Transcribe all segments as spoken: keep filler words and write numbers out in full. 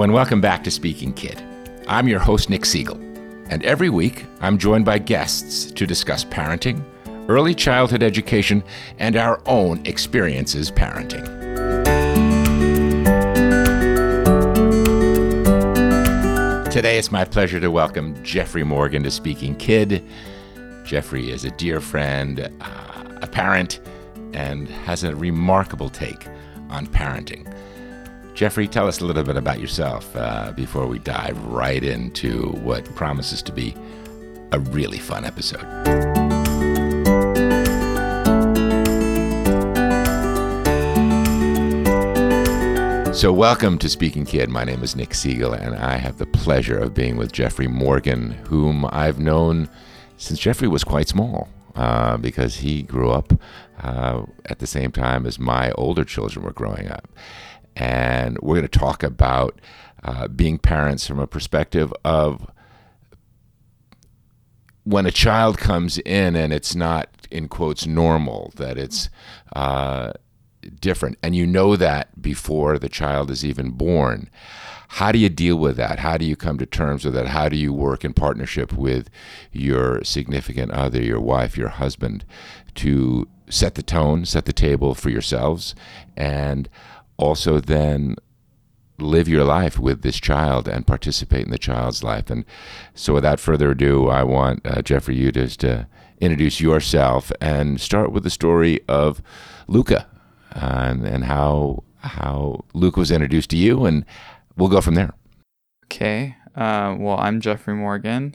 Hello and welcome back to Speaking Kid. I'm your host, Nick Siegel, and every week I'm joined by guests to discuss parenting, early childhood education, and our own experiences parenting. Today it's my pleasure to welcome Jeffrey Morgan to Speaking Kid. Jeffrey is a dear friend, uh, a parent, and has a remarkable take on parenting. Jeffrey, tell us a little bit about yourself uh, before we dive right into what promises to be a really fun episode. So welcome to Speaking Kid. My name is Nick Siegel, and I have the pleasure of being with Jeffrey Morgan, whom I've known since Jeffrey was quite small, uh, because he grew up uh, at the same time as my older children were growing up. And we're going to talk about uh, being parents from a perspective of when a child comes in and it's not, in quotes, normal, that it's uh, different. And you know that before the child is even born. How do you deal with that? How do you come to terms with that? How do you work in partnership with your significant other, your wife, your husband, to set the tone, set the table for yourselves, and also then live your life with this child and participate in the child's life? And so without further ado, I want uh, Jeffrey, you just to introduce yourself and start with the story of Luca uh, and, and how how Luca was introduced to you, and we'll go from there. Okay. Uh, well, I'm Jeffrey Morgan.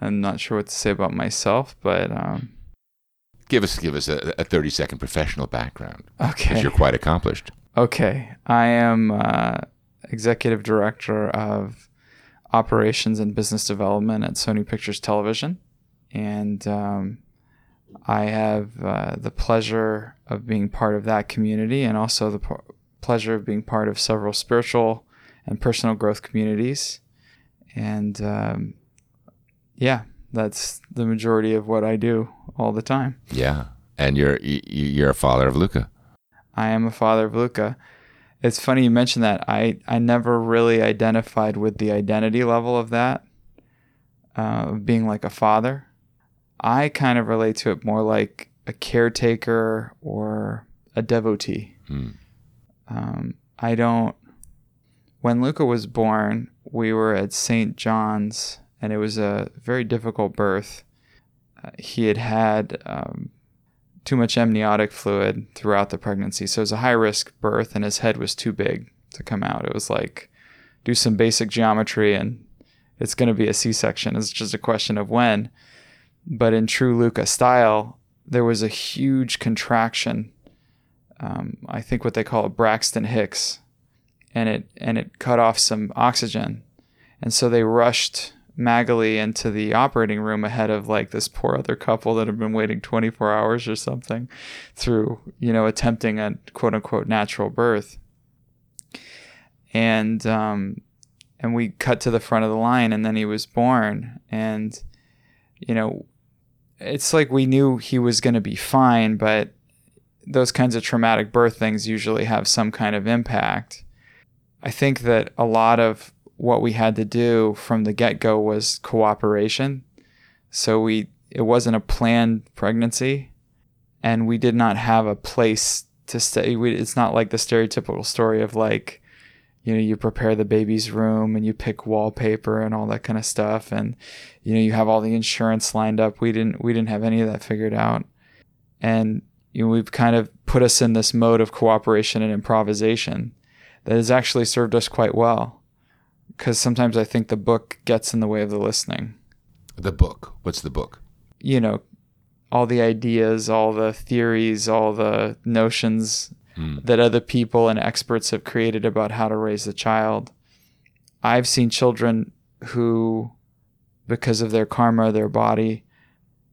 I'm not sure what to say about myself, but... Um... Give us give us a thirty-second professional background. Okay. Because you're quite accomplished. Okay, I am uh, executive director of operations and business development at Sony Pictures Television, and um, I have uh, the pleasure of being part of that community, and also the po- pleasure of being part of several spiritual and personal growth communities. And um, yeah, that's the majority of what I do all the time. Yeah, and you're you're a father of Luca. I am a father of Luca. It's funny you mentioned that. I, I never really identified with the identity level of that, uh, being like a father. I kind of relate to it more like a caretaker or a devotee. Hmm. Um, I don't... When Luca was born, we were at Saint John's, and it was a very difficult birth. Uh, he had had... Um, too much amniotic fluid throughout the pregnancy. So it was a high-risk birth, and his head was too big to come out. It was like, do some basic geometry, and it's going to be a C-section. It's just a question of when. But in true Luca style, there was a huge contraction, um, I think what they call a Braxton Hicks, and it, and it cut off some oxygen. And so they rushed Magali into the operating room ahead of like this poor other couple that had been waiting twenty-four hours or something through, you know, attempting a quote unquote natural birth. And, um, and we cut to the front of the line, and then he was born, and, you know, it's like we knew he was going to be fine, but those kinds of traumatic birth things usually have some kind of impact. I think that a lot of what we had to do from the get-go was cooperation. So we it wasn't a planned pregnancy, and we did not have a place to stay. We, it's not like the stereotypical story of like, you know, you prepare the baby's room and you pick wallpaper and all that kind of stuff, and you know, you have all the insurance lined up. We didn't we didn't have any of that figured out, and you know, we've kind of put us in this mode of cooperation and improvisation that has actually served us quite well. Because sometimes I think the book gets in the way of the listening. The book? What's the book? You know, all the ideas, all the theories, all the notions mm. that other people and experts have created about how to raise a child. I've seen children who, because of their karma, their body,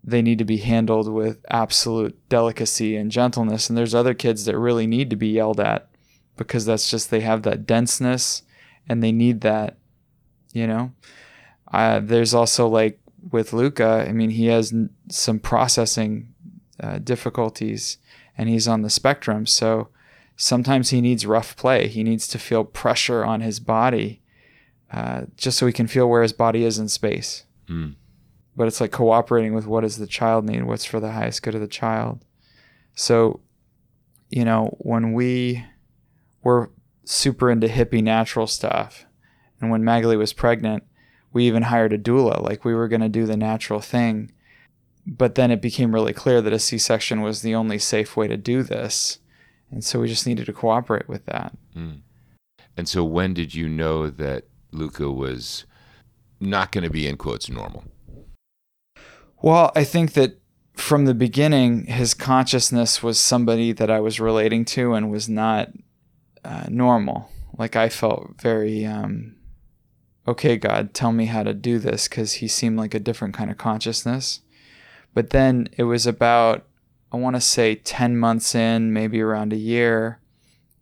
they need to be handled with absolute delicacy and gentleness. And there's other kids that really need to be yelled at, because that's just, they have that denseness, and they need that, you know. Uh, there's also, like with Luca, I mean, he has n- some processing uh, difficulties, and he's on the spectrum. So sometimes he needs rough play. He needs to feel pressure on his body uh, just so he can feel where his body is in space. Mm. But it's like cooperating with what does the child need? What's for the highest good of the child? So, you know, when we were super into hippie natural stuff, and when Magali was pregnant, we even hired a doula. Like, we were going to do the natural thing. But then it became really clear that a C-section was the only safe way to do this. And so we just needed to cooperate with that. Mm. And so when did you know that Luca was not going to be, in quotes, normal? Well, I think that from the beginning, his consciousness was somebody that I was relating to and was not uh, normal. Like, I felt very, um, okay, God, tell me how to do this, because he seemed like a different kind of consciousness. But then it was about, I want to say ten months in, maybe around a year,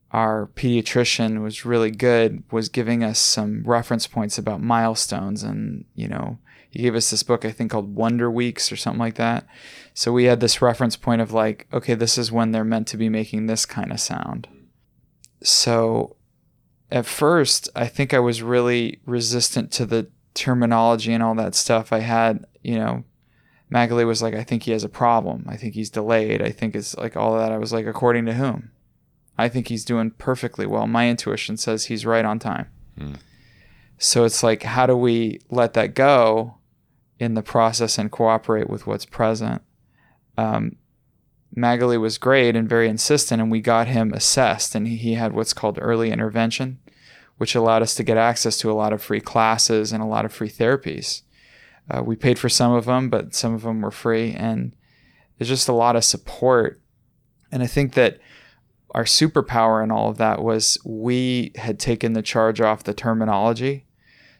our pediatrician was really good, was giving us some reference points about milestones. And, you know, he gave us this book, I think called Wonder Weeks or something like that. So we had this reference point of like, okay, this is when they're meant to be making this kind of sound. So at first, I think I was really resistant to the terminology and all that stuff. I had, you know, Magali was like, I think he has a problem. I think he's delayed. I think it's like all that. I was like, according to whom? I think he's doing perfectly well. My intuition says he's right on time. Mm. So it's like, how do we let that go in the process and cooperate with what's present? Um, Magali was great and very insistent, and we got him assessed, and he had what's called early intervention, which allowed us to get access to a lot of free classes and a lot of free therapies. Uh, we paid for some of them, but some of them were free, and there's just a lot of support. And I think that our superpower in all of that was we had taken the charge off the terminology.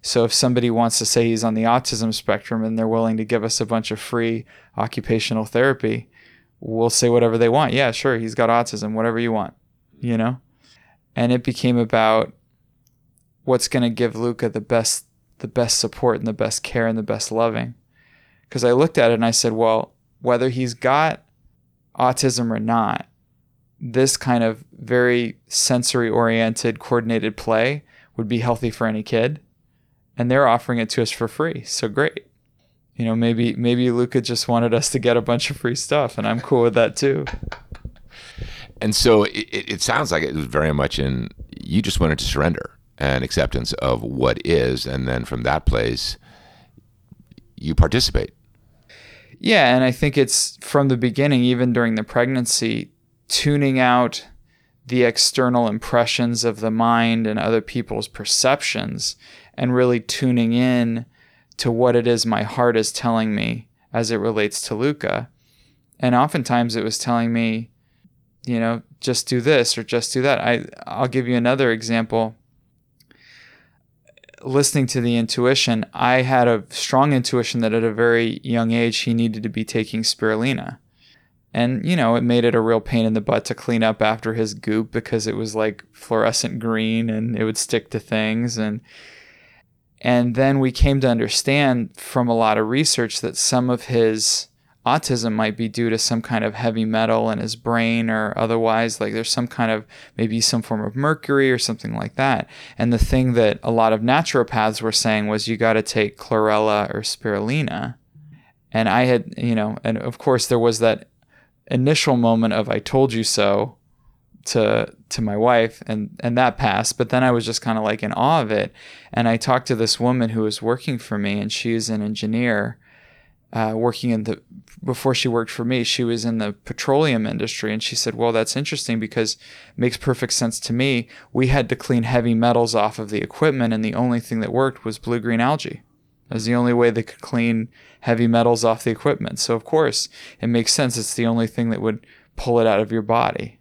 So if somebody wants to say he's on the autism spectrum and they're willing to give us a bunch of free occupational therapy, we'll say whatever they want. Yeah, sure, he's got autism, whatever you want, you know? And it became about what's going to give Luca the best, the best support and the best care and the best loving. Because I looked at it and I said, well, whether he's got autism or not, this kind of very sensory-oriented, coordinated play would be healthy for any kid. And they're offering it to us for free. So great. You know, maybe maybe Luca just wanted us to get a bunch of free stuff, and I'm cool with that too. And so it, it sounds like it was very much in, you just wanted to surrender and acceptance of what is, and then from that place, you participate. Yeah, and I think it's from the beginning, even during the pregnancy, tuning out the external impressions of the mind and other people's perceptions and really tuning in to what it is my heart is telling me as it relates to Luca. And oftentimes it was telling me, you know, just do this or just do that. I, I'll give you another example. Listening to the intuition, I had a strong intuition that at a very young age he needed to be taking spirulina. And, you know, it made it a real pain in the butt to clean up after his goop because it was like fluorescent green and it would stick to things. And and then we came to understand from a lot of research that some of his autism might be due to some kind of heavy metal in his brain or otherwise. Like there's some kind of, maybe some form of mercury or something like that. And the thing that a lot of naturopaths were saying was you got to take chlorella or spirulina. And I had, you know, and of course there was that initial moment of I told you so to to my wife, and and that passed, but then I was just kind of like in awe of it. And I talked to this woman who was working for me, and she is an engineer uh, working in the, before she worked for me, she was in the petroleum industry, and she said, well, that's interesting because it makes perfect sense to me. We had to clean heavy metals off of the equipment, and the only thing that worked was blue-green algae. That was the only way they could clean heavy metals off the equipment. So, of course, it makes sense. It's the only thing that would pull it out of your body.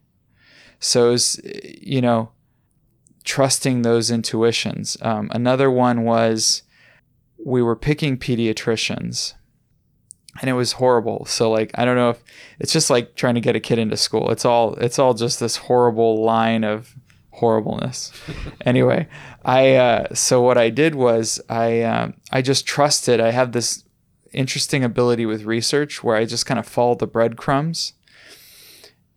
So, it was, you know, trusting those intuitions. Um, another one was we were picking pediatricians, and it was horrible. So, like, I don't know if it's just like trying to get a kid into school. It's all it's all just this horrible line of horribleness. Anyway, I uh, so what I did was I um, I just trusted. I have this interesting ability with research where I just kind of follow the breadcrumbs.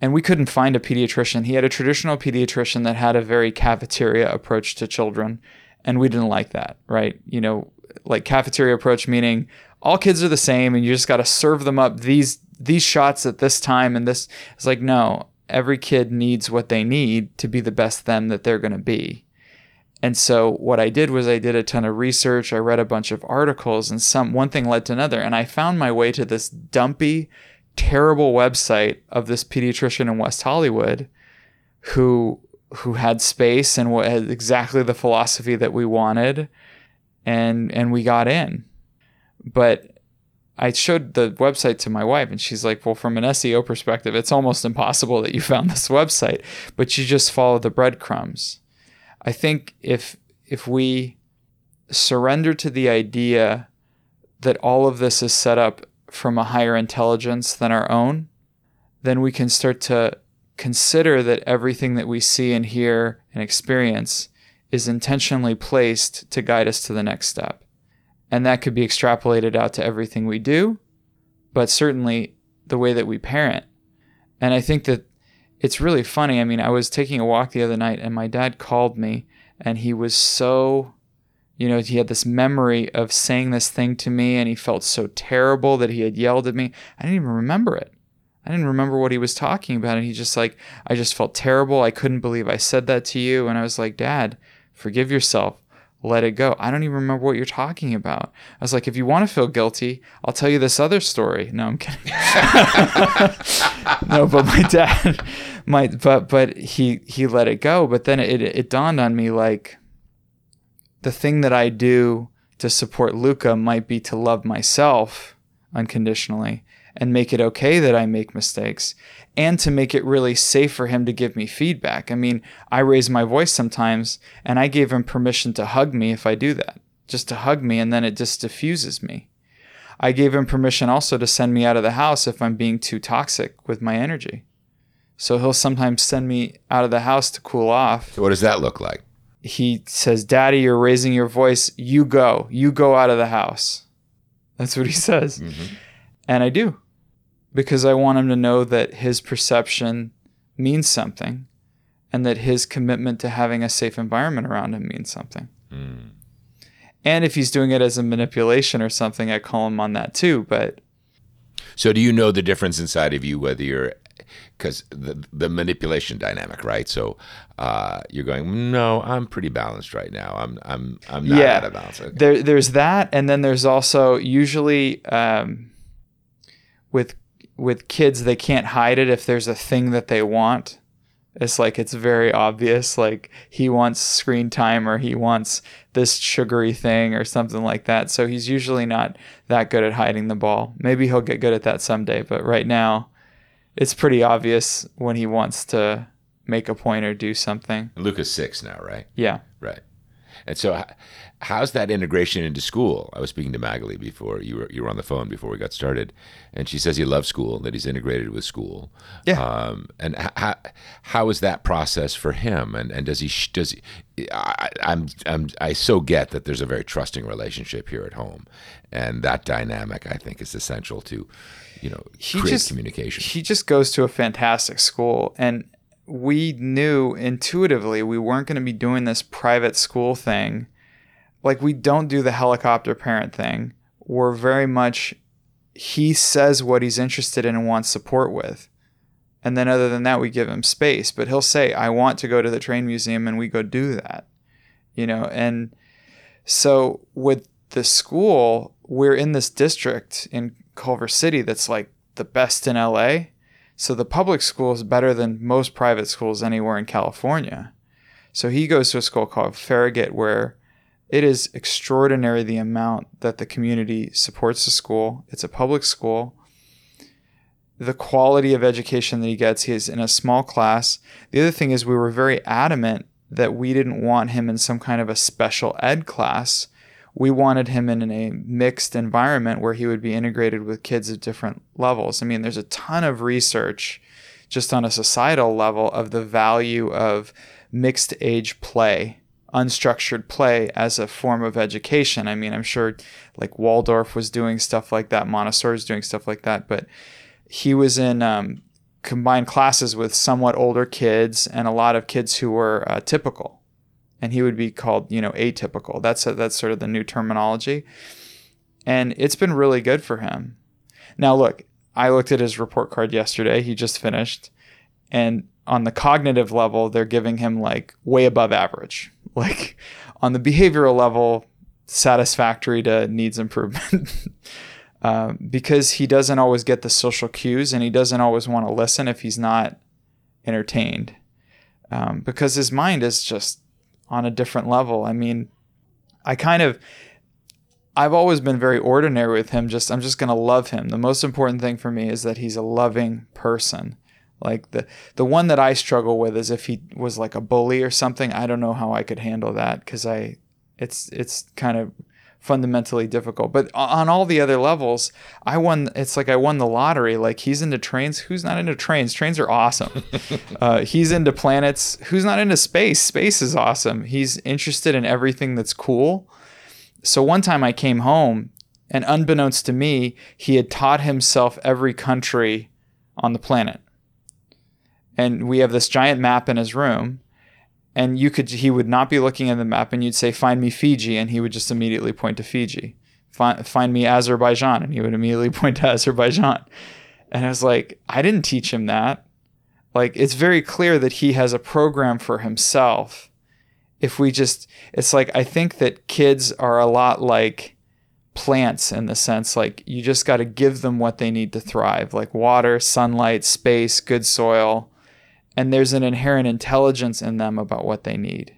And we couldn't find a pediatrician. He had a traditional pediatrician that had a very cafeteria approach to children And we didn't like that, right? You know, like cafeteria approach, meaning all kids are the same and you just got to serve them up these these shots at this time. And this, it's like, no, every kid needs what they need to be the best them that they're going to be. And so what I did was I did a ton of research. I read a bunch of articles, and some one thing led to another. And I found my way to this dumpy, terrible website of this pediatrician in West Hollywood who who had space and what had exactly the philosophy that we wanted, and and we got in. But I showed the website to my wife, and she's like, well, from an S E O perspective, it's almost impossible that you found this website, but you just follow the breadcrumbs. I think if if we surrender to the idea that all of this is set up from a higher intelligence than our own, then we can start to consider that everything that we see and hear and experience is intentionally placed to guide us to the next step. And that could be extrapolated out to everything we do, but certainly the way that we parent. And I think that it's really funny. I mean, I was taking a walk the other night and my dad called me, and he was so, you know, he had this memory of saying this thing to me, and he felt so terrible that he had yelled at me. I didn't even remember it. I didn't remember what he was talking about. And he just like, I just felt terrible. I couldn't believe I said that to you. And I was like, Dad, forgive yourself. Let it go. I don't even remember what you're talking about. I was like, if you want to feel guilty, I'll tell you this other story. No, I'm kidding. No, but my dad, my, but, but he, he let it go. But then it, it dawned on me, like, the thing that I do to support Luca might be to love myself unconditionally and make it okay that I make mistakes, and to make it really safe for him to give me feedback. I mean, I raise my voice sometimes, and I gave him permission to hug me if I do that, just to hug me, and then it just diffuses me. I gave him permission also to send me out of the house if I'm being too toxic with my energy. So he'll sometimes send me out of the house to cool off. So what does that look like? He says, Daddy, you're raising your voice. You go. You go out of the house. That's what he says. Mm-hmm. And I do. Because I want him to know that his perception means something, and that his commitment to having a safe environment around him means something. Mm. And if he's doing it as a manipulation or something, I call him on that too. But so do you know the difference inside of you, whether you're, because the, the manipulation dynamic, right? So uh, you're going, no, I'm pretty balanced right now. I'm I'm I'm not yeah. out of balance. Okay. There, there's that. And then there's also usually um, with with kids, they can't hide it. If there's a thing that they want, it's like, it's very obvious. Like, he wants screen time, or he wants this sugary thing or something like that. So he's usually not that good at hiding the ball. Maybe he'll get good at that someday, but right now it's pretty obvious when he wants to make a point or do something. And Luca's six now, right? Yeah. Right. And so how's that integration into school? I was speaking to Magali before you were you were on the phone before we got started, and she says he loves school and that he's integrated with school. Yeah. Um, and how how is that process for him? And and does he does he, I, I'm I'm I so get that there's a very trusting relationship here at home, and that dynamic I think is essential to, you know, he create just, communication. He just goes to a fantastic school, and we knew intuitively we weren't going to be doing this private school thing. Like, we don't do the helicopter parent thing. We're very much, he says what he's interested in and wants support with. And then other than that, we give him space. But he'll say, I want to go to the train museum, and we go do that. You know, and so with the school, we're in this district in Culver City that's like the best in L A. So the public school is better than most private schools anywhere in California. So he goes to a school called Farragut, where it is extraordinary the amount that the community supports the school. It's a public school. The quality of education that he gets, he is in a small class. The other thing is, we were very adamant that we didn't want him in some kind of a special ed class. We wanted him in a mixed environment where he would be integrated with kids at different levels. I mean, there's a ton of research just on a societal level of the value of mixed age play, unstructured play as a form of education. I mean, I'm sure like Waldorf was doing stuff like that, Montessori was doing stuff like that, but he was in um, combined classes with somewhat older kids and a lot of kids who were uh, typical. and he would be called, you know, atypical. That's a, that's sort of the new terminology. And it's been really good for him. Now, look, I looked at his report card yesterday. He just finished. And on the cognitive level, they're giving him like way above average. Like on the behavioral level, satisfactory to needs improvement. um, because he doesn't always get the social cues and he doesn't always want to listen if he's not entertained. Um, because his mind is just on a different level. I mean, I kind of... I've always been very ordinary with him. Just I'm just going to love him. The most important thing for me is that he's a loving person. Like the the one that I struggle with is if he was like a bully or something. I don't know how I could handle that because I it's it's kind of fundamentally difficult. But on all the other levels, I won. It's like I won the lottery. Like he's into trains. Who's not into trains? Trains are awesome. uh, he's into planets. Who's not into space? Space is awesome. He's interested in everything that's cool. So one time I came home, and unbeknownst to me, he had taught himself every country on the planet. And we have this giant map in his room, and you could he would not be looking at the map, and you'd say, "Find me Fiji," and he would just immediately point to Fiji. Find, find me Azerbaijan, and he would immediately point to Azerbaijan. And I was like, I didn't teach him that. Like, it's very clear that he has a program for himself. If we just, it's like, I think that kids are a lot like plants in the sense, like you just got to give them what they need to thrive, like water, sunlight, space, good soil. And there's an inherent intelligence in them about what they need.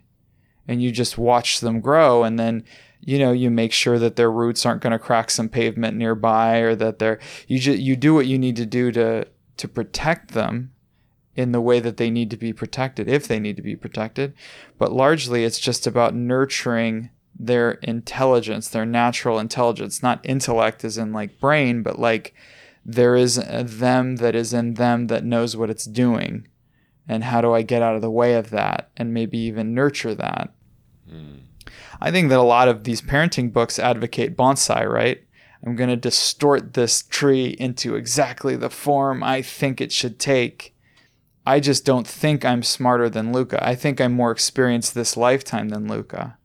And you just watch them grow. And then, you know, you make sure that their roots aren't going to crack some pavement nearby or that they're, you just, you do what you need to do to, to protect them in the way that they need to be protected, if they need to be protected. But largely, it's just about nurturing their intelligence, their natural intelligence, not intellect as in like brain, but like there is a them that is in them that knows what it's doing. And how do I get out of the way of that and maybe even nurture that? Mm. I think that a lot of these parenting books advocate bonsai, right? I'm going to distort this tree into exactly the form I think it should take. I just don't think I'm smarter than Luca. I think I'm more experienced this lifetime than Luca,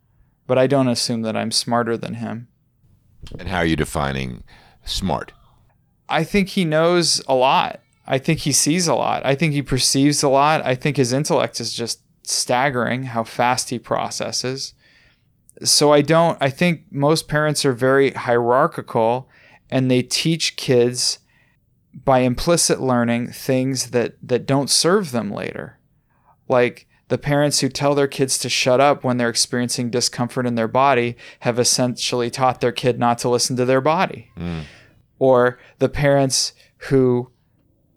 but I don't assume that I'm smarter than him. And how are you defining smart? I think he knows a lot. I think he sees a lot. I think he perceives a lot. I think his intellect is just staggering how fast he processes. So I don't, I think most parents are very hierarchical and they teach kids by implicit learning things that, that don't serve them later. Like the parents who tell their kids to shut up when they're experiencing discomfort in their body have essentially taught their kid not to listen to their body. Mm. Or the parents who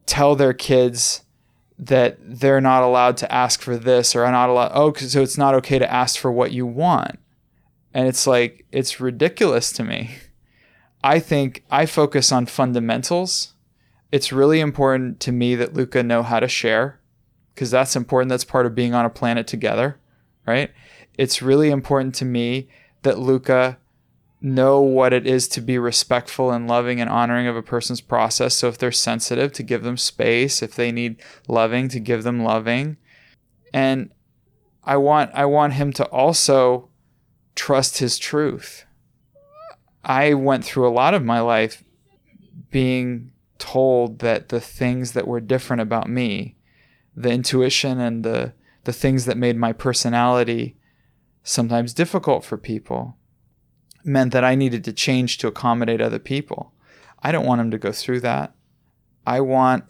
tell their kids that they're not allowed to ask for this or are not allowed, oh, so it's not okay to ask for what you want. And it's like, it's ridiculous to me. I think I focus on fundamentals. It's really important to me that Luca know how to share because that's important. That's part of being on a planet together, right? It's really important to me that Luca know what it is to be respectful and loving and honoring of a person's process. So if they're sensitive, to give them space. If they need loving, to give them loving. And I want I want him to also trust his truth. I went through a lot of my life being told that the things that were different about me, the intuition and the the things that made my personality sometimes difficult for people, meant that I needed to change to accommodate other people. I don't want him to go through that. I want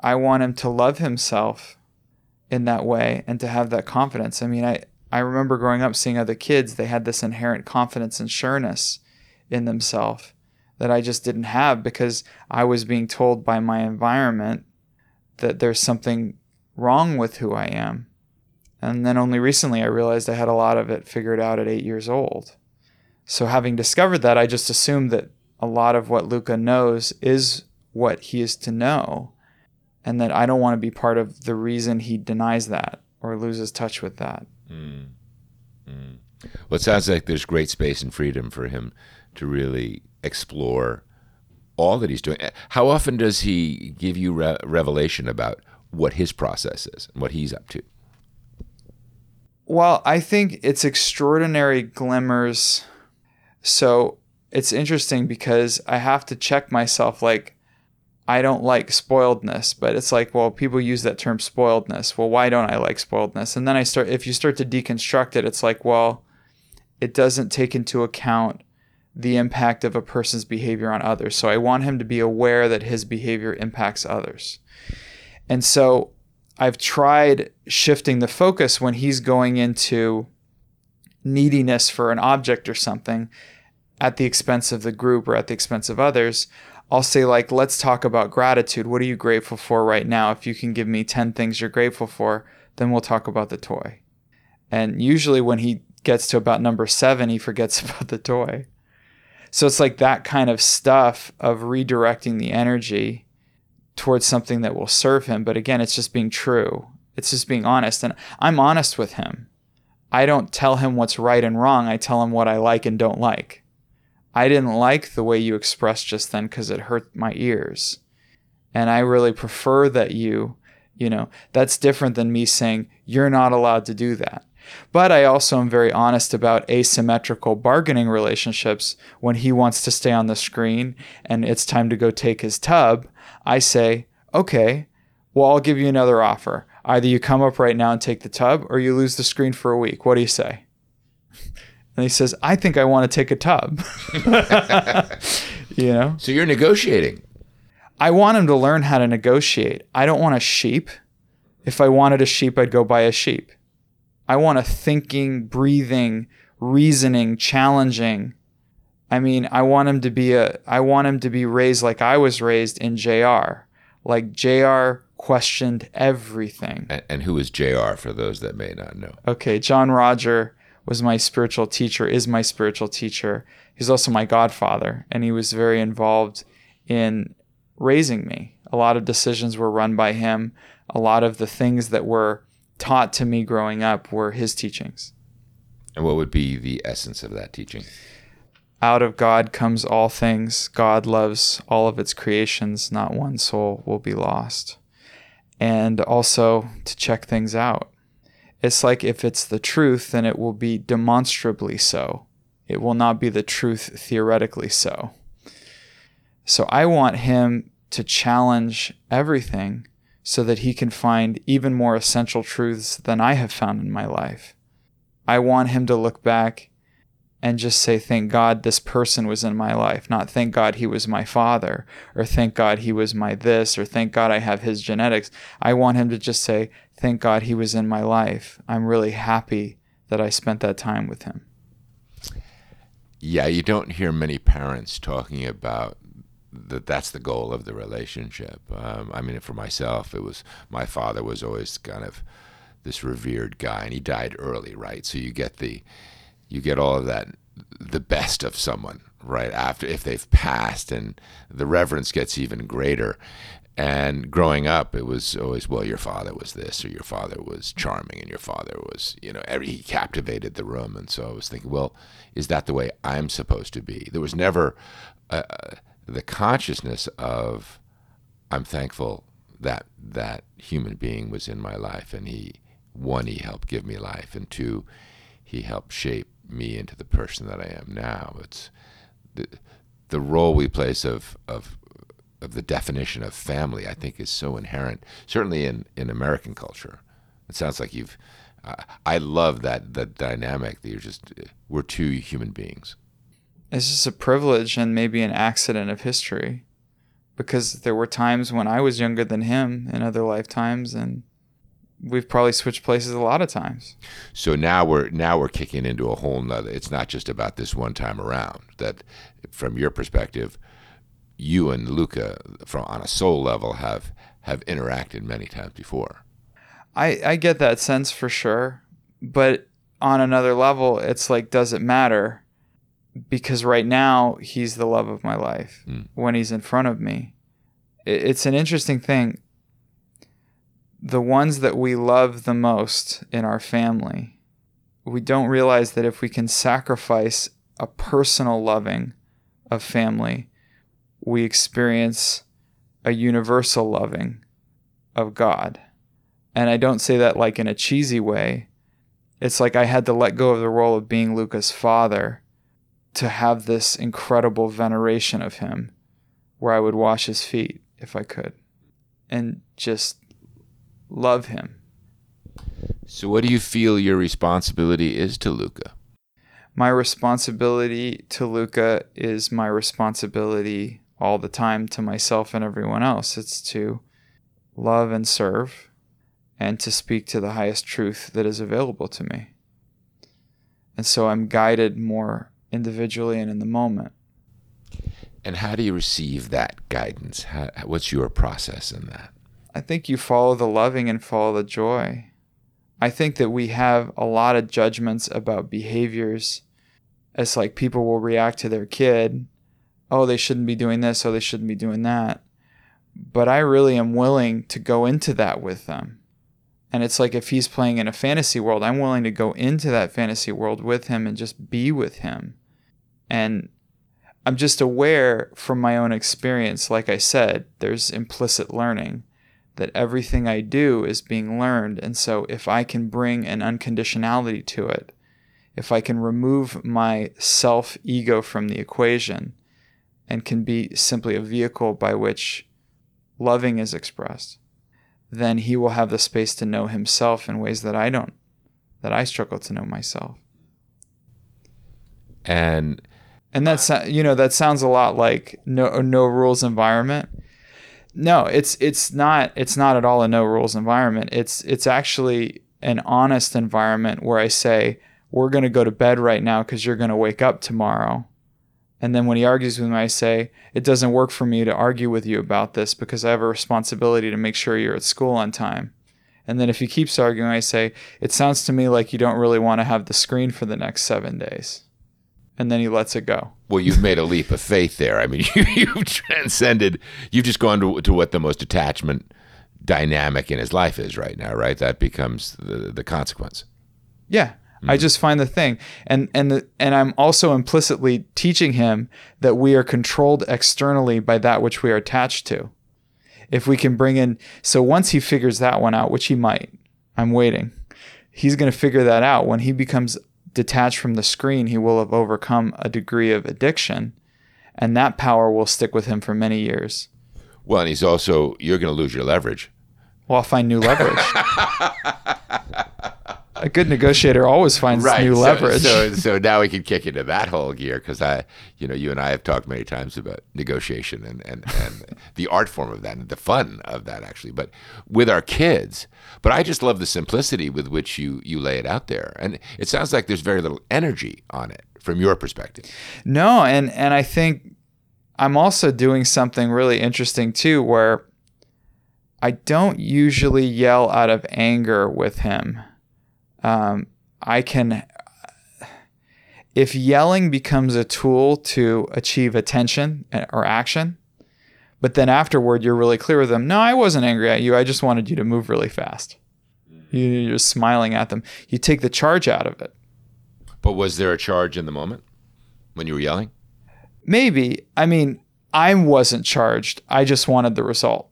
I want him to love himself in that way and to have that confidence. I mean, I, I remember growing up seeing other kids, they had this inherent confidence and sureness in themselves that I just didn't have because I was being told by my environment that there's something wrong with who I am. And then only recently I realized I had a lot of it figured out at eight years old. So having discovered that, I just assumed that a lot of what Luca knows is what he is to know, and that I don't want to be part of the reason he denies that or loses touch with that. Mm. Mm. Well, it sounds like there's great space and freedom for him to really explore all that he's doing. How often does he give you re- revelation about what his process is and what he's up to? Well, I think it's extraordinary glimmers. So it's interesting because I have to check myself. Like, I don't like spoiledness, but it's like, well, people use that term spoiledness. Well, why don't I like spoiledness? And then I start, if you start to deconstruct it, it's like, well, it doesn't take into account the impact of a person's behavior on others. So I want him to be aware that his behavior impacts others. And so I've tried shifting the focus when he's going into neediness for an object or something at the expense of the group or at the expense of others. I'll say, like, let's talk about gratitude. What are you grateful for right now? If you can give me ten things you're grateful for, then we'll talk about the toy. And usually when he gets to about number seven, he forgets about the toy. So it's like that kind of stuff of redirecting the energy towards something that will serve him. But again, it's just being true. It's just being honest. And I'm honest with him. I don't tell him what's right and wrong. I tell him what I like and don't like. I didn't like the way you expressed just then because it hurt my ears. And I really prefer that you, you know, that's different than me saying, you're not allowed to do that. But I also am very honest about asymmetrical bargaining relationships. When he wants to stay on the screen and it's time to go take his tub, I say, okay, well, I'll give you another offer. Either you come up right now and take the tub, or you lose the screen for a week. What do you say? And he says, I think I want to take a tub. You know? So you're negotiating. I want him to learn how to negotiate. I don't want a sheep. If I wanted a sheep, I'd go buy a sheep. I want a thinking, breathing, reasoning, challenging. I mean, I want him to be a I want him to be raised like I was raised in J R. Like J R questioned everything. And, and who is J R for those that may not know? Okay, John Roger was my spiritual teacher, is my spiritual teacher. He's also my godfather, and he was very involved in raising me. A lot of decisions were run by him. A lot of the things that were taught to me growing up were his teachings. And what would be the essence of that teaching? Out of God comes all things. God loves all of its creations. Not one soul will be lost. And also to check things out. It's like if it's the truth, then it will be demonstrably so. It will not be the truth theoretically so. So I want him to challenge everything, so that he can find even more essential truths than I have found in my life. I want him to look back and just say, thank God this person was in my life, not thank God he was my father, or thank God he was my this, or thank God I have his genetics. I want him to just say, thank God he was in my life. I'm really happy that I spent that time with him. Yeah, you don't hear many parents talking about that that's the goal of the relationship. Um, I mean, for myself, it was, my father was always kind of this revered guy, and he died early, right? So you get the, you get all of that, the best of someone, right? After, if they've passed, and the reverence gets even greater. And growing up, it was always, well, your father was this, or your father was charming, and your father was, you know, every, he captivated the room. And so I was thinking, well, is that the way I'm supposed to be? There was never a, a the consciousness of, I'm thankful that that human being was in my life, and he, one, he helped give me life, and two, he helped shape me into the person that I am now. It's the the role we place of of of the definition of family, I think, is so inherent, certainly in, in American culture. It sounds like you've, uh, I love that, that dynamic that you're just, we're two human beings. It's just a privilege and maybe an accident of history, because there were times when I was younger than him in other lifetimes, and we've probably switched places a lot of times. So now we're now we're kicking into a whole nother, it's not just about this one time around, that from your perspective, you and Luca from on a soul level have have interacted many times before. I, I get that sense for sure, but on another level, it's like, does it matter? Because right now, he's the love of my life. Mm. When he's in front of me, it's an interesting thing. The ones that we love the most in our family, we don't realize that if we can sacrifice a personal loving of family, we experience a universal loving of God. And I don't say that like in a cheesy way. It's like I had to let go of the role of being Luca's father to have this incredible veneration of him where I would wash his feet if I could and just love him. So what do you feel your responsibility is to Luca? My responsibility to Luca is my responsibility all the time to myself and everyone else. It's to love and serve and to speak to the highest truth that is available to me. And so I'm guided more individually and in the moment. And how do you receive that guidance? How, what's your process in that? I think you follow the loving and follow the joy. I think that we have a lot of judgments about behaviors. It's like people will react to their kid. Oh, they shouldn't be doing this. Oh, they shouldn't be doing that. But I really am willing to go into that with them. And it's like if he's playing in a fantasy world, I'm willing to go into that fantasy world with him and just be with him. And I'm just aware from my own experience, like I said, there's implicit learning, that everything I do is being learned. And so if I can bring an unconditionality to it, if I can remove my self-ego from the equation and can be simply a vehicle by which loving is expressed, then he will have the space to know himself in ways that I don't, that I struggle to know myself. And and that's, you know, that sounds a lot like no no rules environment. No, it's it's not it's not at all a no rules environment. It's it's actually an honest environment where I say, we're going to go to bed right now because you're going to wake up tomorrow. And then when he argues with me, I say, it doesn't work for me to argue with you about this because I have a responsibility to make sure you're at school on time. And then if he keeps arguing, I say, it sounds to me like you don't really want to have the screen for the next seven days. And then he lets it go. Well, you've made a leap of faith there. I mean, you, you've transcended. You've just gone to, to what the most attachment dynamic in his life is right now, right? That becomes the, the consequence. Yeah. Mm-hmm. I just find the thing. And and the, and I'm also implicitly teaching him that we are controlled externally by that which we are attached to. If we can bring in... So once he figures that one out, which he might, I'm waiting, he's going to figure that out. When he becomes detached from the screen, he will have overcome a degree of addiction, and that power will stick with him for many years. Well, and he's also, you're going to lose your leverage. Well, I'll find new leverage. A good negotiator always finds right. new so, leverage. So, so now we can kick into that whole gear, because I, you know, you and I have talked many times about negotiation and and, and the art form of that and the fun of that, actually. But with our kids, but I just love the simplicity with which you you lay it out there, and it sounds like there's very little energy on it from your perspective. No, and and I think I'm also doing something really interesting too, where I don't usually yell out of anger with him. Um, I can, if yelling becomes a tool to achieve attention or action, but then afterward you're really clear with them, no, I wasn't angry at you, I just wanted you to move really fast. You're just smiling at them. You take the charge out of it. But was there a charge in the moment when you were yelling? Maybe. I mean, I wasn't charged. I just wanted the result.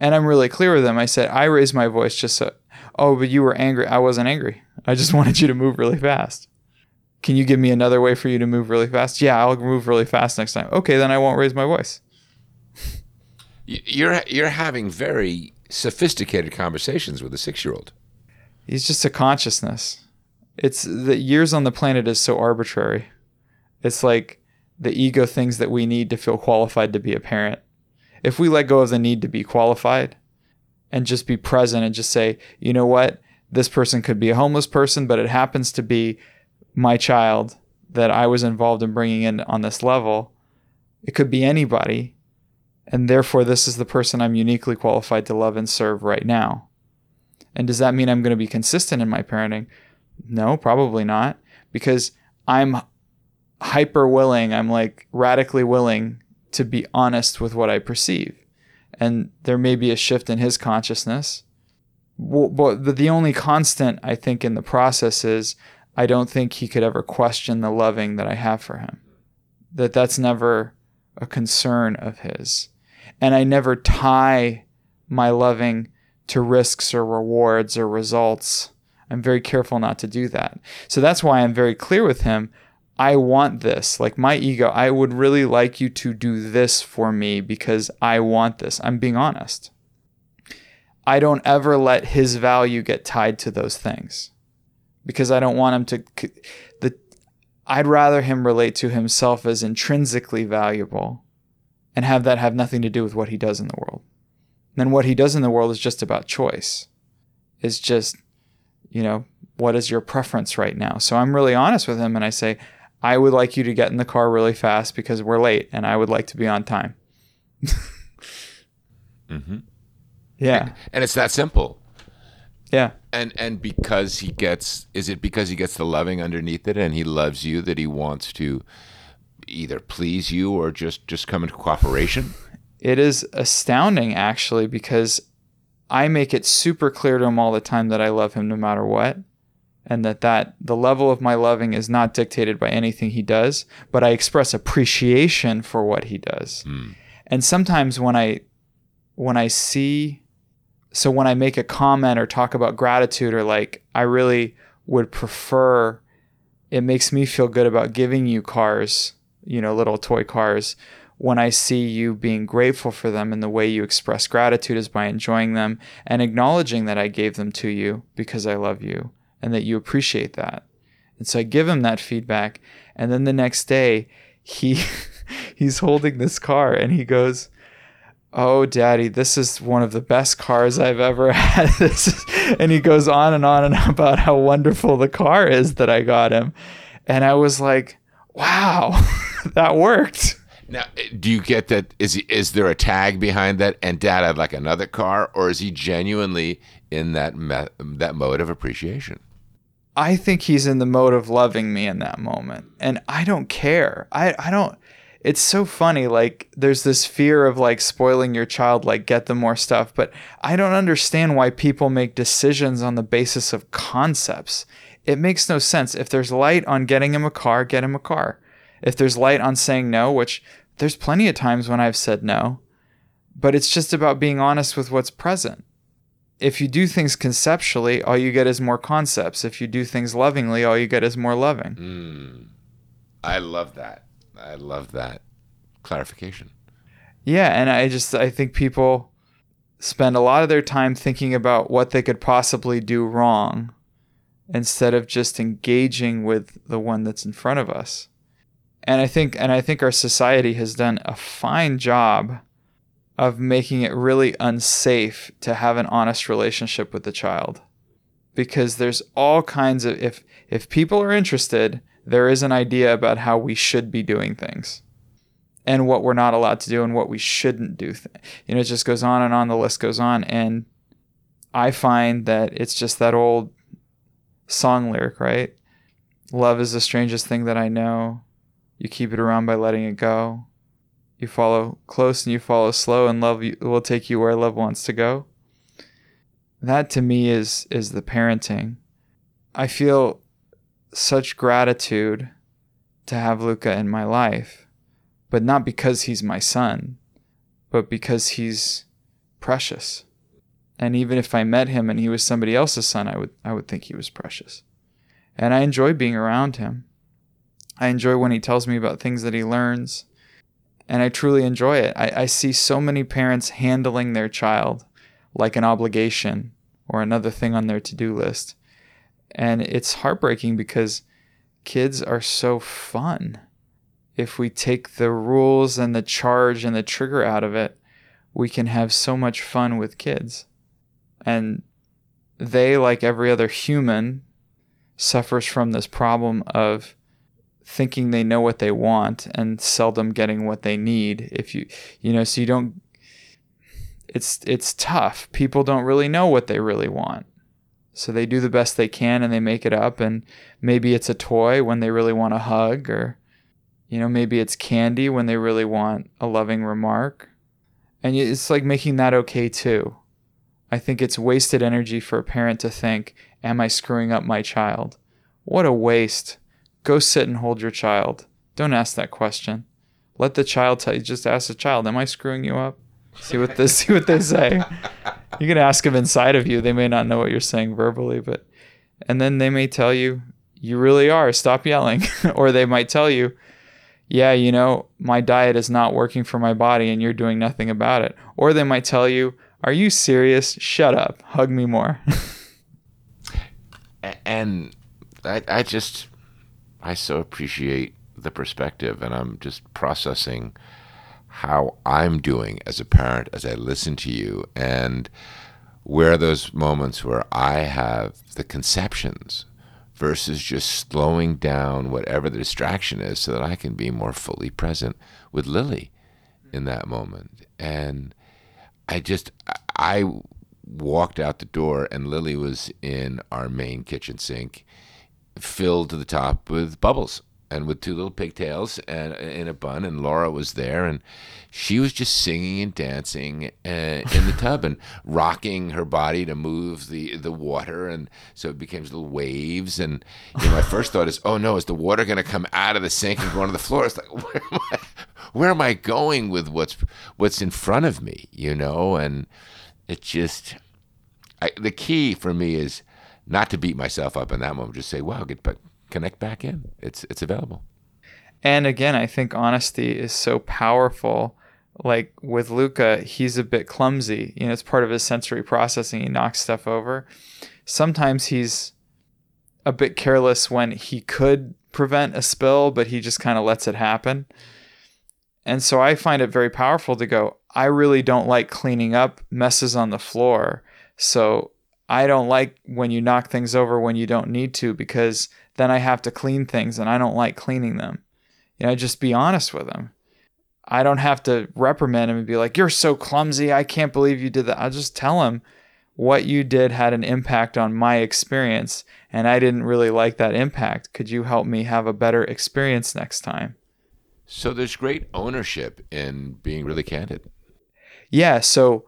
And I'm really clear with them. I said, I raised my voice just so... Oh, but you were angry. I wasn't angry. I just wanted you to move really fast. Can you give me another way for you to move really fast? Yeah, I'll move really fast next time. Okay, then I won't raise my voice. You're you're having very sophisticated conversations with a six-year-old. He's just a consciousness. It's the years on the planet is so arbitrary. It's like the ego thinks that we need to feel qualified to be a parent. If we let go of the need to be qualified and just be present and just say, you know what, this person could be a homeless person, but it happens to be my child that I was involved in bringing in on this level. It could be anybody. And therefore, this is the person I'm uniquely qualified to love and serve right now. And does that mean I'm going to be consistent in my parenting? No, probably not. Because I'm hyper willing, I'm like radically willing to be honest with what I perceive. And there may be a shift in his consciousness. But the only constant, I think, in the process is I don't think he could ever question the loving that I have for him. That that's never a concern of his. And I never tie my loving to risks or rewards or results. I'm very careful not to do that. So that's why I'm very clear with him. I want this, like my ego, I would really like you to do this for me because I want this. I'm being honest. I don't ever let his value get tied to those things because I don't want him to, the, I'd rather him relate to himself as intrinsically valuable and have that have nothing to do with what he does in the world. And then what he does in the world is just about choice. It's just, you know, what is your preference right now? So I'm really honest with him and I say, I would like you to get in the car really fast because we're late and I would like to be on time. Mm-hmm. Yeah. And, and it's that simple. Yeah. And and because he gets, is it because he gets the loving underneath it and he loves you that he wants to either please you or just, just come into cooperation? It is astounding actually because I make it super clear to him all the time that I love him no matter what. And that, that the level of my loving is not dictated by anything he does, but I express appreciation for what he does. Mm. And sometimes when I when I see, so when I make a comment or talk about gratitude or like, I really would prefer, it makes me feel good about giving you cars, you know, little toy cars, when I see you being grateful for them, and the way you express gratitude is by enjoying them and acknowledging that I gave them to you because I love you and that you appreciate that. And so I give him that feedback. And then the next day he he's holding this car and he goes, "Oh, Daddy, this is one of the best cars I've ever had." And he goes on and on and on about how wonderful the car is that I got him. And I was like, wow, that worked. Now, do you get that? Is is there a tag behind that? And Dad, I'd like another car, or is he genuinely in that me- that mode of appreciation? I think he's in the mode of loving me in that moment, and I don't care. I I don't. It's so funny. Like there's this fear of like spoiling your child, like get them more stuff, but I don't understand why people make decisions on the basis of concepts. It makes no sense. If there's light on getting him a car, get him a car. If there's light on saying no, which there's plenty of times when I've said no, but it's just about being honest with what's present. If you do things conceptually, all you get is more concepts. If you do things lovingly, all you get is more loving. Mm. I love that. I love that clarification. Yeah, and I just, I think people spend a lot of their time thinking about what they could possibly do wrong instead of just engaging with the one that's in front of us. And I think and I think our society has done a fine job of making it really unsafe to have an honest relationship with the child. Because there's all kinds of, if if people are interested, there is an idea about how we should be doing things and what we're not allowed to do and what we shouldn't do. You know, it just goes on and on, the list goes on. And I find that it's just that old song lyric, right? Love is the strangest thing that I know. You keep it around by letting it go. You follow close and you follow slow, and love will take you where love wants to go. That to me is is the parenting. I feel such gratitude to have Luca in my life, but not because he's my son, but because he's precious. And even if I met him and he was somebody else's son, I would I would think he was precious. And I enjoy being around him. I enjoy when he tells me about things that he learns, and I truly enjoy it. I, I see so many parents handling their child like an obligation or another thing on their to-do list. And it's heartbreaking because kids are so fun. If we take the rules and the charge and the trigger out of it, we can have so much fun with kids. And they, like every other human, suffers from this problem of thinking they know what they want and seldom getting what they need. If you, you know, so you don't, it's, it's tough. People don't really know what they really want. So they do the best they can and they make it up. And maybe it's a toy when they really want a hug, or, you know, maybe it's candy when they really want a loving remark. And it's like making that okay too. I think it's wasted energy for a parent to think, am I screwing up my child? What a waste. Go sit and hold your child. Don't ask that question. Let the child tell you. Just ask the child, am I screwing you up? See what this, see what they say. You can ask them inside of you. They may not know what you're saying verbally, but and then they may tell you, you really are, stop yelling. Or they might tell you, yeah, you know, my diet is not working for my body and you're doing nothing about it. Or they might tell you, are you serious? Shut up, hug me more. And I, I just, I so appreciate the perspective, and I'm just processing how I'm doing as a parent as I listen to you, and where are those moments where I have the conceptions versus just slowing down whatever the distraction is so that I can be more fully present with Lily in that moment. And I just, I walked out the door and Lily was in our main kitchen sink filled to the top with bubbles and with two little pigtails and in a bun, and Laura was there, and she was just singing and dancing uh, in the tub and rocking her body to move the, the water, and so it became little waves. And you know, my first thought is, oh no, is the water going to come out of the sink and go onto the floor? It's like, where am I, where am I going with what's what's in front of me, you know? And it just, I, the key for me is not to beat myself up in that moment. Just say, wow, get back. Connect back in. It's it's available. And again, I think honesty is so powerful. Like with Luca, he's a bit clumsy. You know, it's part of his sensory processing. He knocks stuff over. Sometimes he's a bit careless when he could prevent a spill, but he just kind of lets it happen. And so I find it very powerful to go, I really don't like cleaning up messes on the floor. So I don't like when you knock things over when you don't need to, because then I have to clean things and I don't like cleaning them. You know, just be honest with them. I don't have to reprimand him and be like, you're so clumsy, I can't believe you did that. I'll just tell him what you did had an impact on my experience and I didn't really like that impact. Could you help me have a better experience next time? So there's great ownership in being really candid. Yeah, so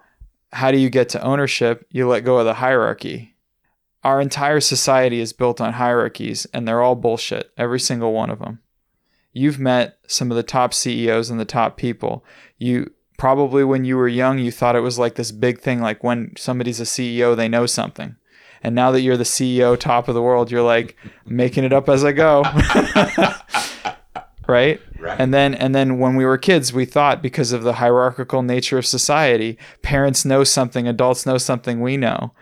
how do you get to ownership? You let go of the hierarchy. Our entire society is built on hierarchies, and they're all bullshit, every single one of them. You've met some of the top C E Os and the top people. You probably, when you were young, you thought it was like this big thing, like when somebody's a C E O, they know something. And now that you're the C E O, top of the world, you're like, making it up as I go. Right? Right. And then and then when we were kids, we thought, because of the hierarchical nature of society, parents know something, adults know something we know.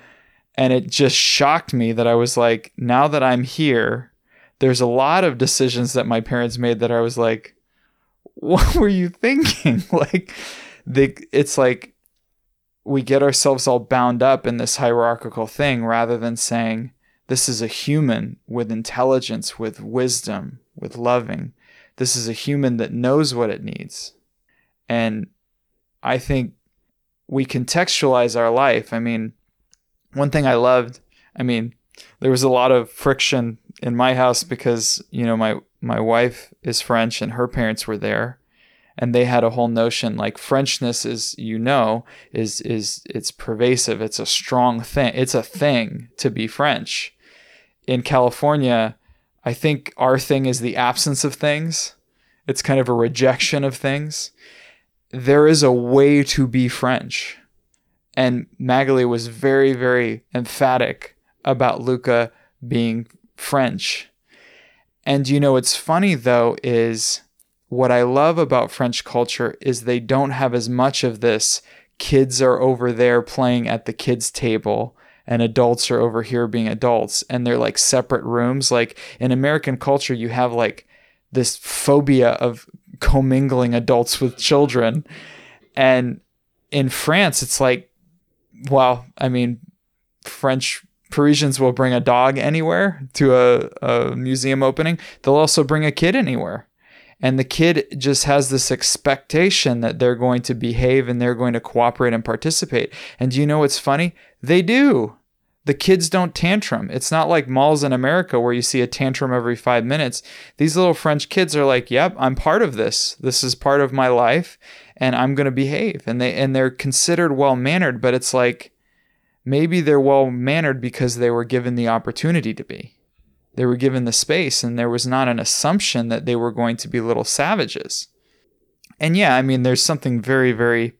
And it just shocked me that I was like, now that I'm here, there's a lot of decisions that my parents made that I was like, what were you thinking? Like, they, it's like we get ourselves all bound up in this hierarchical thing rather than saying, this is a human with intelligence, with wisdom, with loving. This is a human that knows what it needs. And I think we contextualize our life. I mean, one thing I loved, I mean, there was a lot of friction in my house because, you know, my, my wife is French and her parents were there, and they had a whole notion like Frenchness is, you know, is, is it's pervasive. It's a strong thing. It's a thing to be French. In California, I think our thing is the absence of things. It's kind of a rejection of things. There is a way to be French. And Magali was very, very emphatic about Luca being French. And, you know, what's funny, though, is what I love about French culture is they don't have as much of this. Kids are over there playing at the kids' table and adults are over here being adults. And they're like separate rooms. Like in American culture, you have like this phobia of commingling adults with children. And in France, it's like, well, I mean, French Parisians will bring a dog anywhere to a, a museum opening. They'll also bring a kid anywhere. And the kid just has this expectation that they're going to behave and they're going to cooperate and participate. And do you know what's funny? They do. The kids don't tantrum. It's not like malls in America where you see a tantrum every five minutes. These little French kids are like, yep, I'm part of this. This is part of my life and I'm going to behave. And they, and they're considered well-mannered, but it's like maybe they're well-mannered because they were given the opportunity to be. They were given the space and there was not an assumption that they were going to be little savages. And yeah, I mean, there's something very, very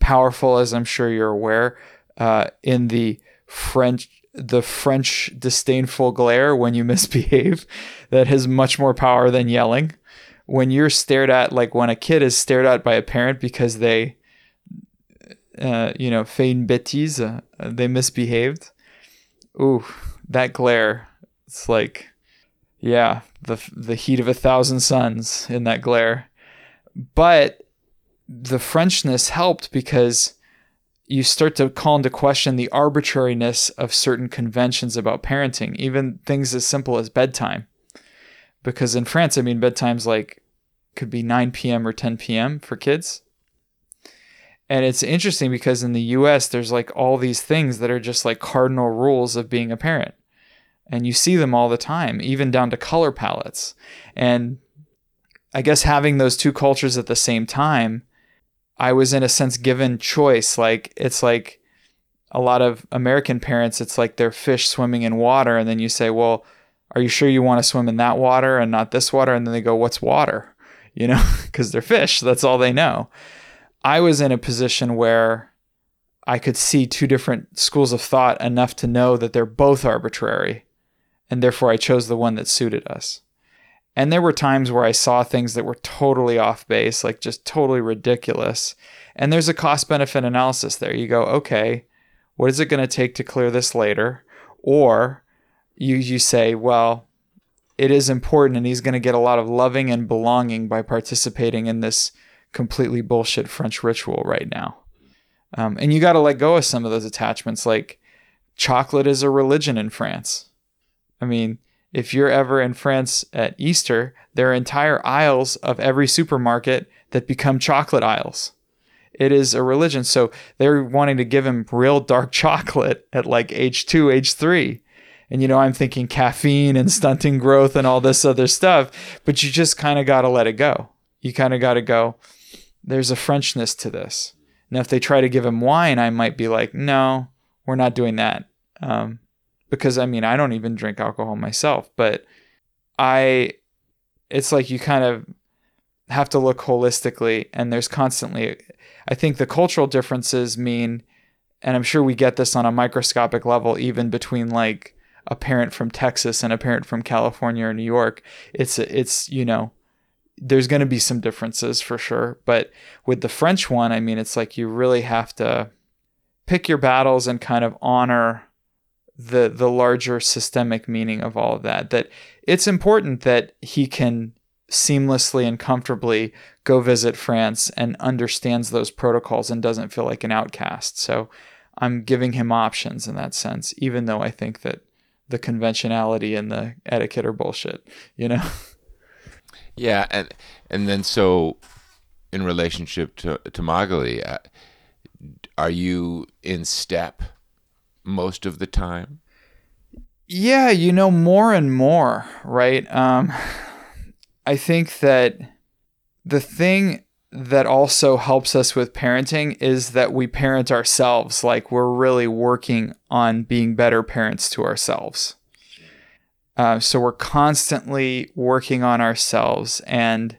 powerful, as I'm sure you're aware, uh, in the French the French disdainful glare when you misbehave that has much more power than yelling. When you're stared at, like when a kid is stared at by a parent because they, uh, you know, fait une bêtise, uh, they misbehaved. Ooh, that glare. It's like, yeah, the the heat of a thousand suns in that glare. But the Frenchness helped because you start to call into question the arbitrariness of certain conventions about parenting, even things as simple as bedtime. Because in France, I mean, bedtime's like, could be nine p.m. or ten p.m. for kids. And it's interesting because in the U S, there's like all these things that are just like cardinal rules of being a parent. And you see them all the time, even down to color palettes. And I guess having those two cultures at the same time, I was in a sense given choice. Like, it's like a lot of American parents, it's like they're fish swimming in water. And then you say, well, are you sure you want to swim in that water and not this water? And then they go, what's water? You know, because they're fish. That's all they know. I was in a position where I could see two different schools of thought enough to know that they're both arbitrary. And therefore I chose the one that suited us. And there were times where I saw things that were totally off base, like just totally ridiculous. And there's a cost-benefit analysis there. You go, okay, what is it going to take to clear this later? Or you you say, well, it is important and he's going to get a lot of loving and belonging by participating in this completely bullshit French ritual right now. Um, and you got to let go of some of those attachments. Like chocolate is a religion in France. I mean... If you're ever in France at Easter, there are entire aisles of every supermarket that become chocolate aisles. It is a religion. So they're wanting to give him real dark chocolate at like age two, age three. And, you know, I'm thinking caffeine and stunting growth and all this other stuff. But you just kind of got to let it go. You kind of got to go, there's a Frenchness to this. Now, if they try to give him wine, I might be like, no, we're not doing that. Um Because, I mean, I don't even drink alcohol myself, but I, it's like you kind of have to look holistically, and there's constantly, I think the cultural differences mean, and I'm sure we get this on a microscopic level, even between like a parent from Texas and a parent from California or New York, it's, it's, you know, there's going to be some differences for sure. But with the French one, I mean, it's like you really have to pick your battles and kind of honor the the larger systemic meaning of all of that, that it's important that he can seamlessly and comfortably go visit France and understands those protocols and doesn't feel like an outcast. So I'm giving him options in that sense, even though I think that the conventionality and the etiquette are bullshit, you know? Yeah. And, and then, so in relationship to, to Magali, uh, are you in step most of the time? Yeah, you know, more and more, right? Um, I think that the thing that also helps us with parenting is that we parent ourselves. Like, we're really working on being better parents to ourselves. Uh, so we're constantly working on ourselves. And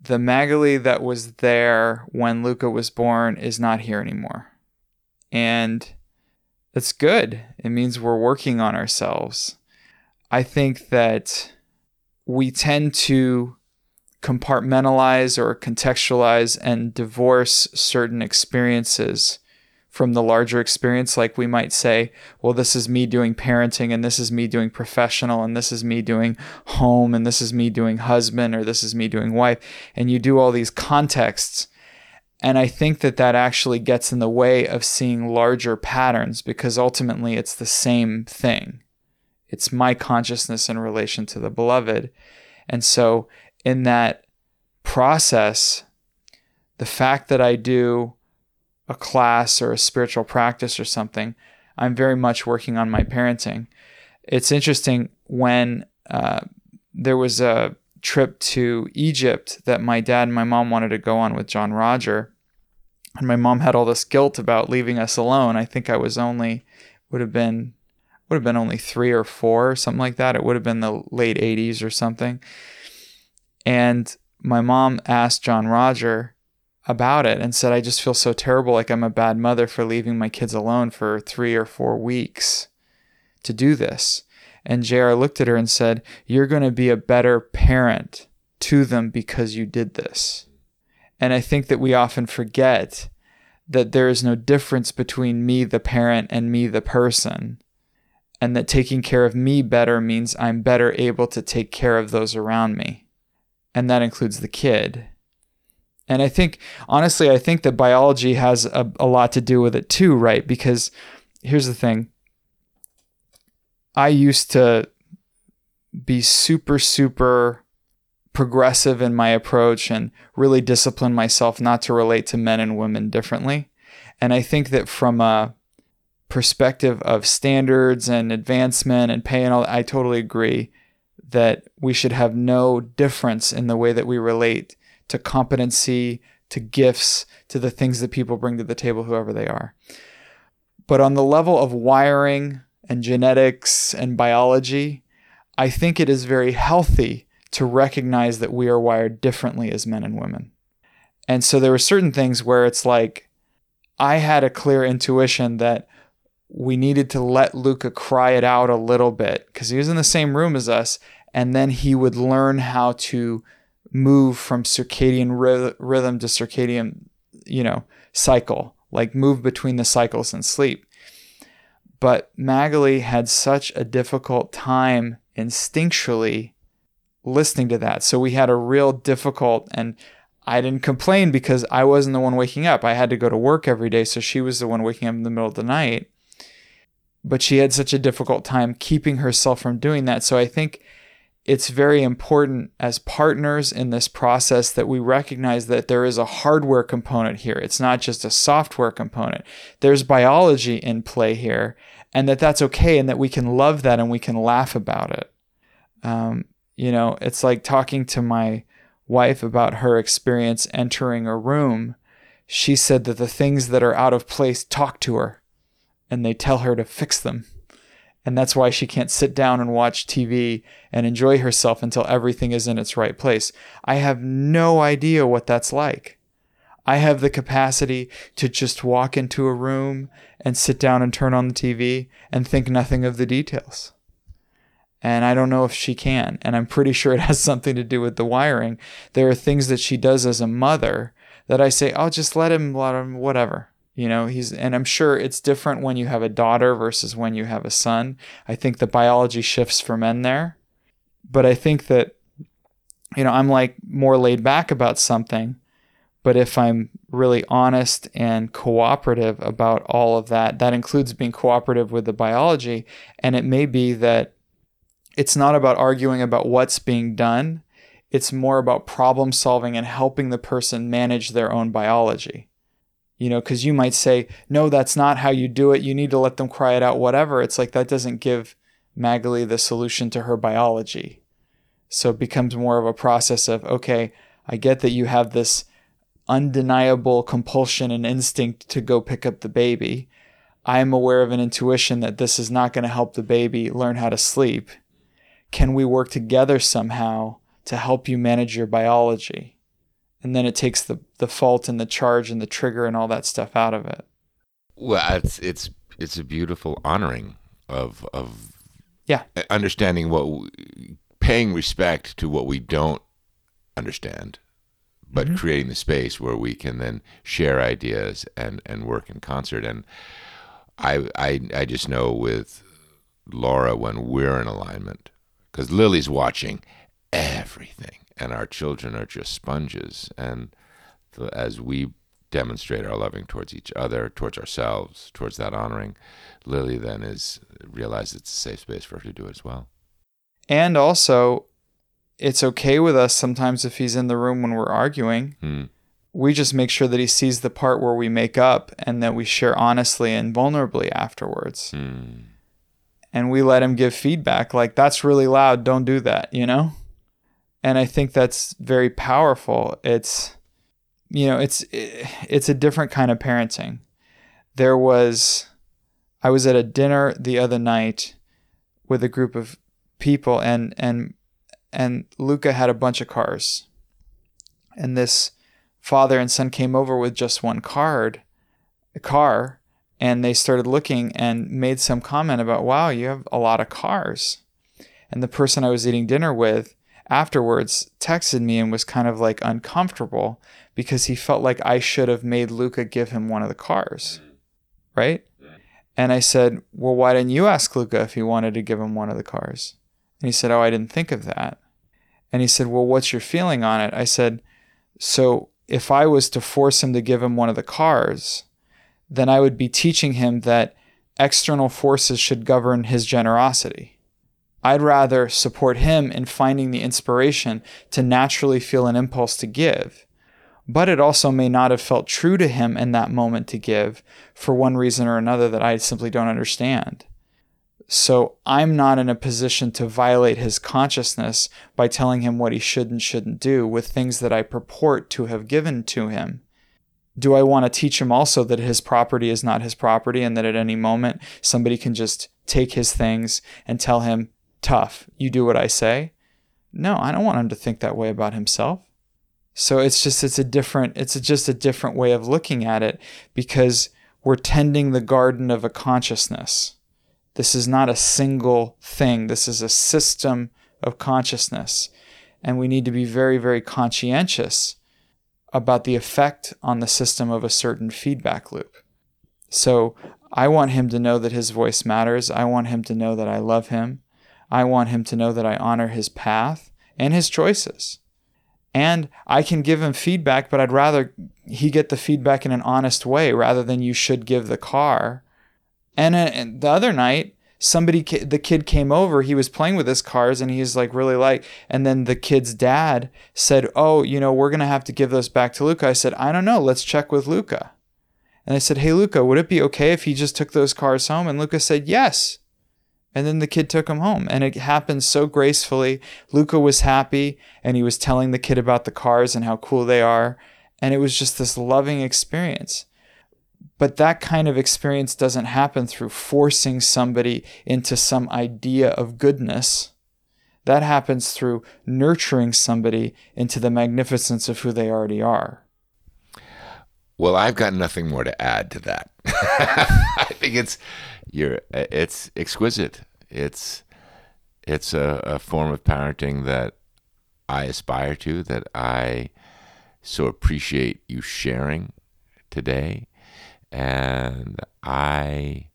the Magali that was there when Luca was born is not here anymore. And that's good. It means we're working on ourselves. I think that we tend to compartmentalize or contextualize and divorce certain experiences from the larger experience. Like, we might say, well, this is me doing parenting, and this is me doing professional, and this is me doing home, and this is me doing husband, or this is me doing wife. And you do all these contexts. And I think that that actually gets in the way of seeing larger patterns, because ultimately it's the same thing. It's my consciousness in relation to the beloved. And so in that process, the fact that I do a class or a spiritual practice or something, I'm very much working on my parenting. It's interesting, when uh, there was a trip to Egypt that my dad and my mom wanted to go on with John Roger. And my mom had all this guilt about leaving us alone. I think I was only, would have been, would have been only three or four or something like that. It would have been the late eighties or something. And my mom asked John Roger, about it and said, I just feel so terrible, like I'm a bad mother for leaving my kids alone for three or four weeks to do this. And J R looked at her and said, you're going to be a better parent to them because you did this. And I think that we often forget that there is no difference between me, the parent, and me, the person, and that taking care of me better means I'm better able to take care of those around me. And that includes the kid. And I think, honestly, I think that biology has a, a lot to do with it too, right? Because here's the thing. I used to be super, super progressive in my approach and really discipline myself not to relate to men and women differently. And I think that from a perspective of standards and advancement and pay and all, I totally agree that we should have no difference in the way that we relate to competency, to gifts, to the things that people bring to the table, whoever they are. But on the level of wiring and genetics and biology, I think it is very healthy to recognize that we are wired differently as men and women. And so there were certain things where it's like, I had a clear intuition that we needed to let Luca cry it out a little bit because he was in the same room as us, and then he would learn how to move from circadian ry- rhythm to circadian, you know, cycle, like move between the cycles and sleep. But Magali had such a difficult time instinctually listening to that. So we had a real difficult, and I didn't complain because I wasn't the one waking up. I had to go to work every day, so she was the one waking up in the middle of the night. But she had such a difficult time keeping herself from doing that. So I think it's very important as partners in this process that we recognize that there is a hardware component here. It's not just a software component. There's biology in play here, and that that's okay, and that we can love that and we can laugh about it. Um, you know, it's like talking to my wife about her experience entering a room. She said that the things that are out of place talk to her, and they tell her to fix them. And that's why she can't sit down and watch T V and enjoy herself until everything is in its right place. I have no idea what that's like. I have the capacity to just walk into a room and sit down and turn on the T V and think nothing of the details. And I don't know if she can. And I'm pretty sure it has something to do with the wiring. There are things that she does as a mother that I say, oh, just let him, let him, whatever. You know, he's, and I'm sure it's different when you have a daughter versus when you have a son. I think the biology shifts for men there. But I think that, you know, I'm like more laid back about something. But if I'm really honest and cooperative about all of that, that includes being cooperative with the biology. And it may be that it's not about arguing about what's being done. It's more about problem solving and helping the person manage their own biology. You know, because you might say, no, that's not how you do it. You need to let them cry it out, whatever. It's like that doesn't give Magali the solution to her biology. So it becomes more of a process of, okay, I get that you have this undeniable compulsion and instinct to go pick up the baby. I am aware of an intuition that this is not going to help the baby learn how to sleep. Can we work together somehow to help you manage your biology? And then it takes the, the fault and the charge and the trigger and all that stuff out of it. Well, it's it's it's a beautiful honoring of of yeah understanding what we, paying respect to what we don't understand, but mm-hmm. creating the space where we can then share ideas and, and work in concert. And I I I just know with Laura when we're in alignment, because Lily's watching everything. And our children are just sponges. And the, as we demonstrate our loving towards each other, towards ourselves, towards that honoring, Lily then is realizes it's a safe space for her to do it as well. And also, it's okay with us sometimes if he's in the room when we're arguing. Hmm. We just make sure that he sees the part where we make up and that we share honestly and vulnerably afterwards. Hmm. And we let him give feedback like, that's really loud, don't do that, you know? And I think that's very powerful. It's, you know, it's it's a different kind of parenting. There was, I was at a dinner the other night with a group of people, and and and Luca had a bunch of cars. And this father and son came over with just one card, a car, and they started looking and made some comment about, wow, you have a lot of cars. And the person I was eating dinner with afterwards texted me and was kind of like uncomfortable because he felt like I should have made Luca give him one of the cars, right? And I said, well, why didn't you ask Luca if he wanted to give him one of the cars? And he said, oh, I didn't think of that. And he said, well, what's your feeling on it? I said, so if I was to force him to give him one of the cars, then I would be teaching him that external forces should govern his generosity. I'd rather support him in finding the inspiration to naturally feel an impulse to give. But it also may not have felt true to him in that moment to give for one reason or another that I simply don't understand. So I'm not in a position to violate his consciousness by telling him what he should and shouldn't do with things that I purport to have given to him. Do I want to teach him also that his property is not his property and that at any moment somebody can just take his things and tell him, tough, you do what I say? No, I don't want him to think that way about himself. So it's just it's a different it's just a different way of looking at it because we're tending the garden of a consciousness. This is not a single thing. This is a system of consciousness. And we need to be very, very conscientious about the effect on the system of a certain feedback loop. So I want him to know that his voice matters. I want him to know that I love him. I want him to know that I honor his path and his choices. And I can give him feedback, but I'd rather he get the feedback in an honest way rather than you should give the car. And, uh, and the other night, somebody, the kid came over, he was playing with his cars and he's like really like, and then the kid's dad said, oh, you know, we're going to have to give those back to Luca. I said, I don't know, let's check with Luca. And I said, hey, Luca, would it be okay if he just took those cars home? And Luca said, yes. And then the kid took him home and it happened so gracefully. Luca was happy and he was telling the kid about the cars and how cool they are. And it was just this loving experience. But that kind of experience doesn't happen through forcing somebody into some idea of goodness. That happens through nurturing somebody into the magnificence of who they already are. Well, I've got nothing more to add to that. I think it's you're it's exquisite. It's it's a, a form of parenting that I aspire to, that I so appreciate you sharing today. And I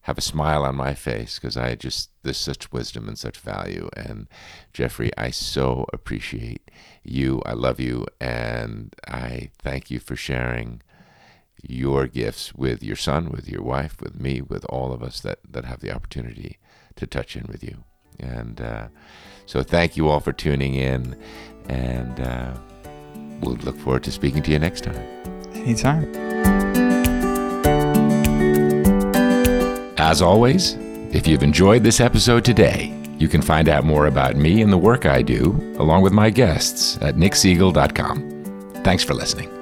have a smile on my face because I just, there's such wisdom and such value. And Jeffrey, I so appreciate you. I love you. And I thank you for sharing your gifts with your son, with your wife, with me, with all of us that, that have the opportunity to touch in with you. And uh, so thank you all for tuning in. And uh, we'll look forward to speaking to you next time. Anytime. As always, if you've enjoyed this episode today, you can find out more about me and the work I do, along with my guests, at nick siegel dot com. Thanks for listening.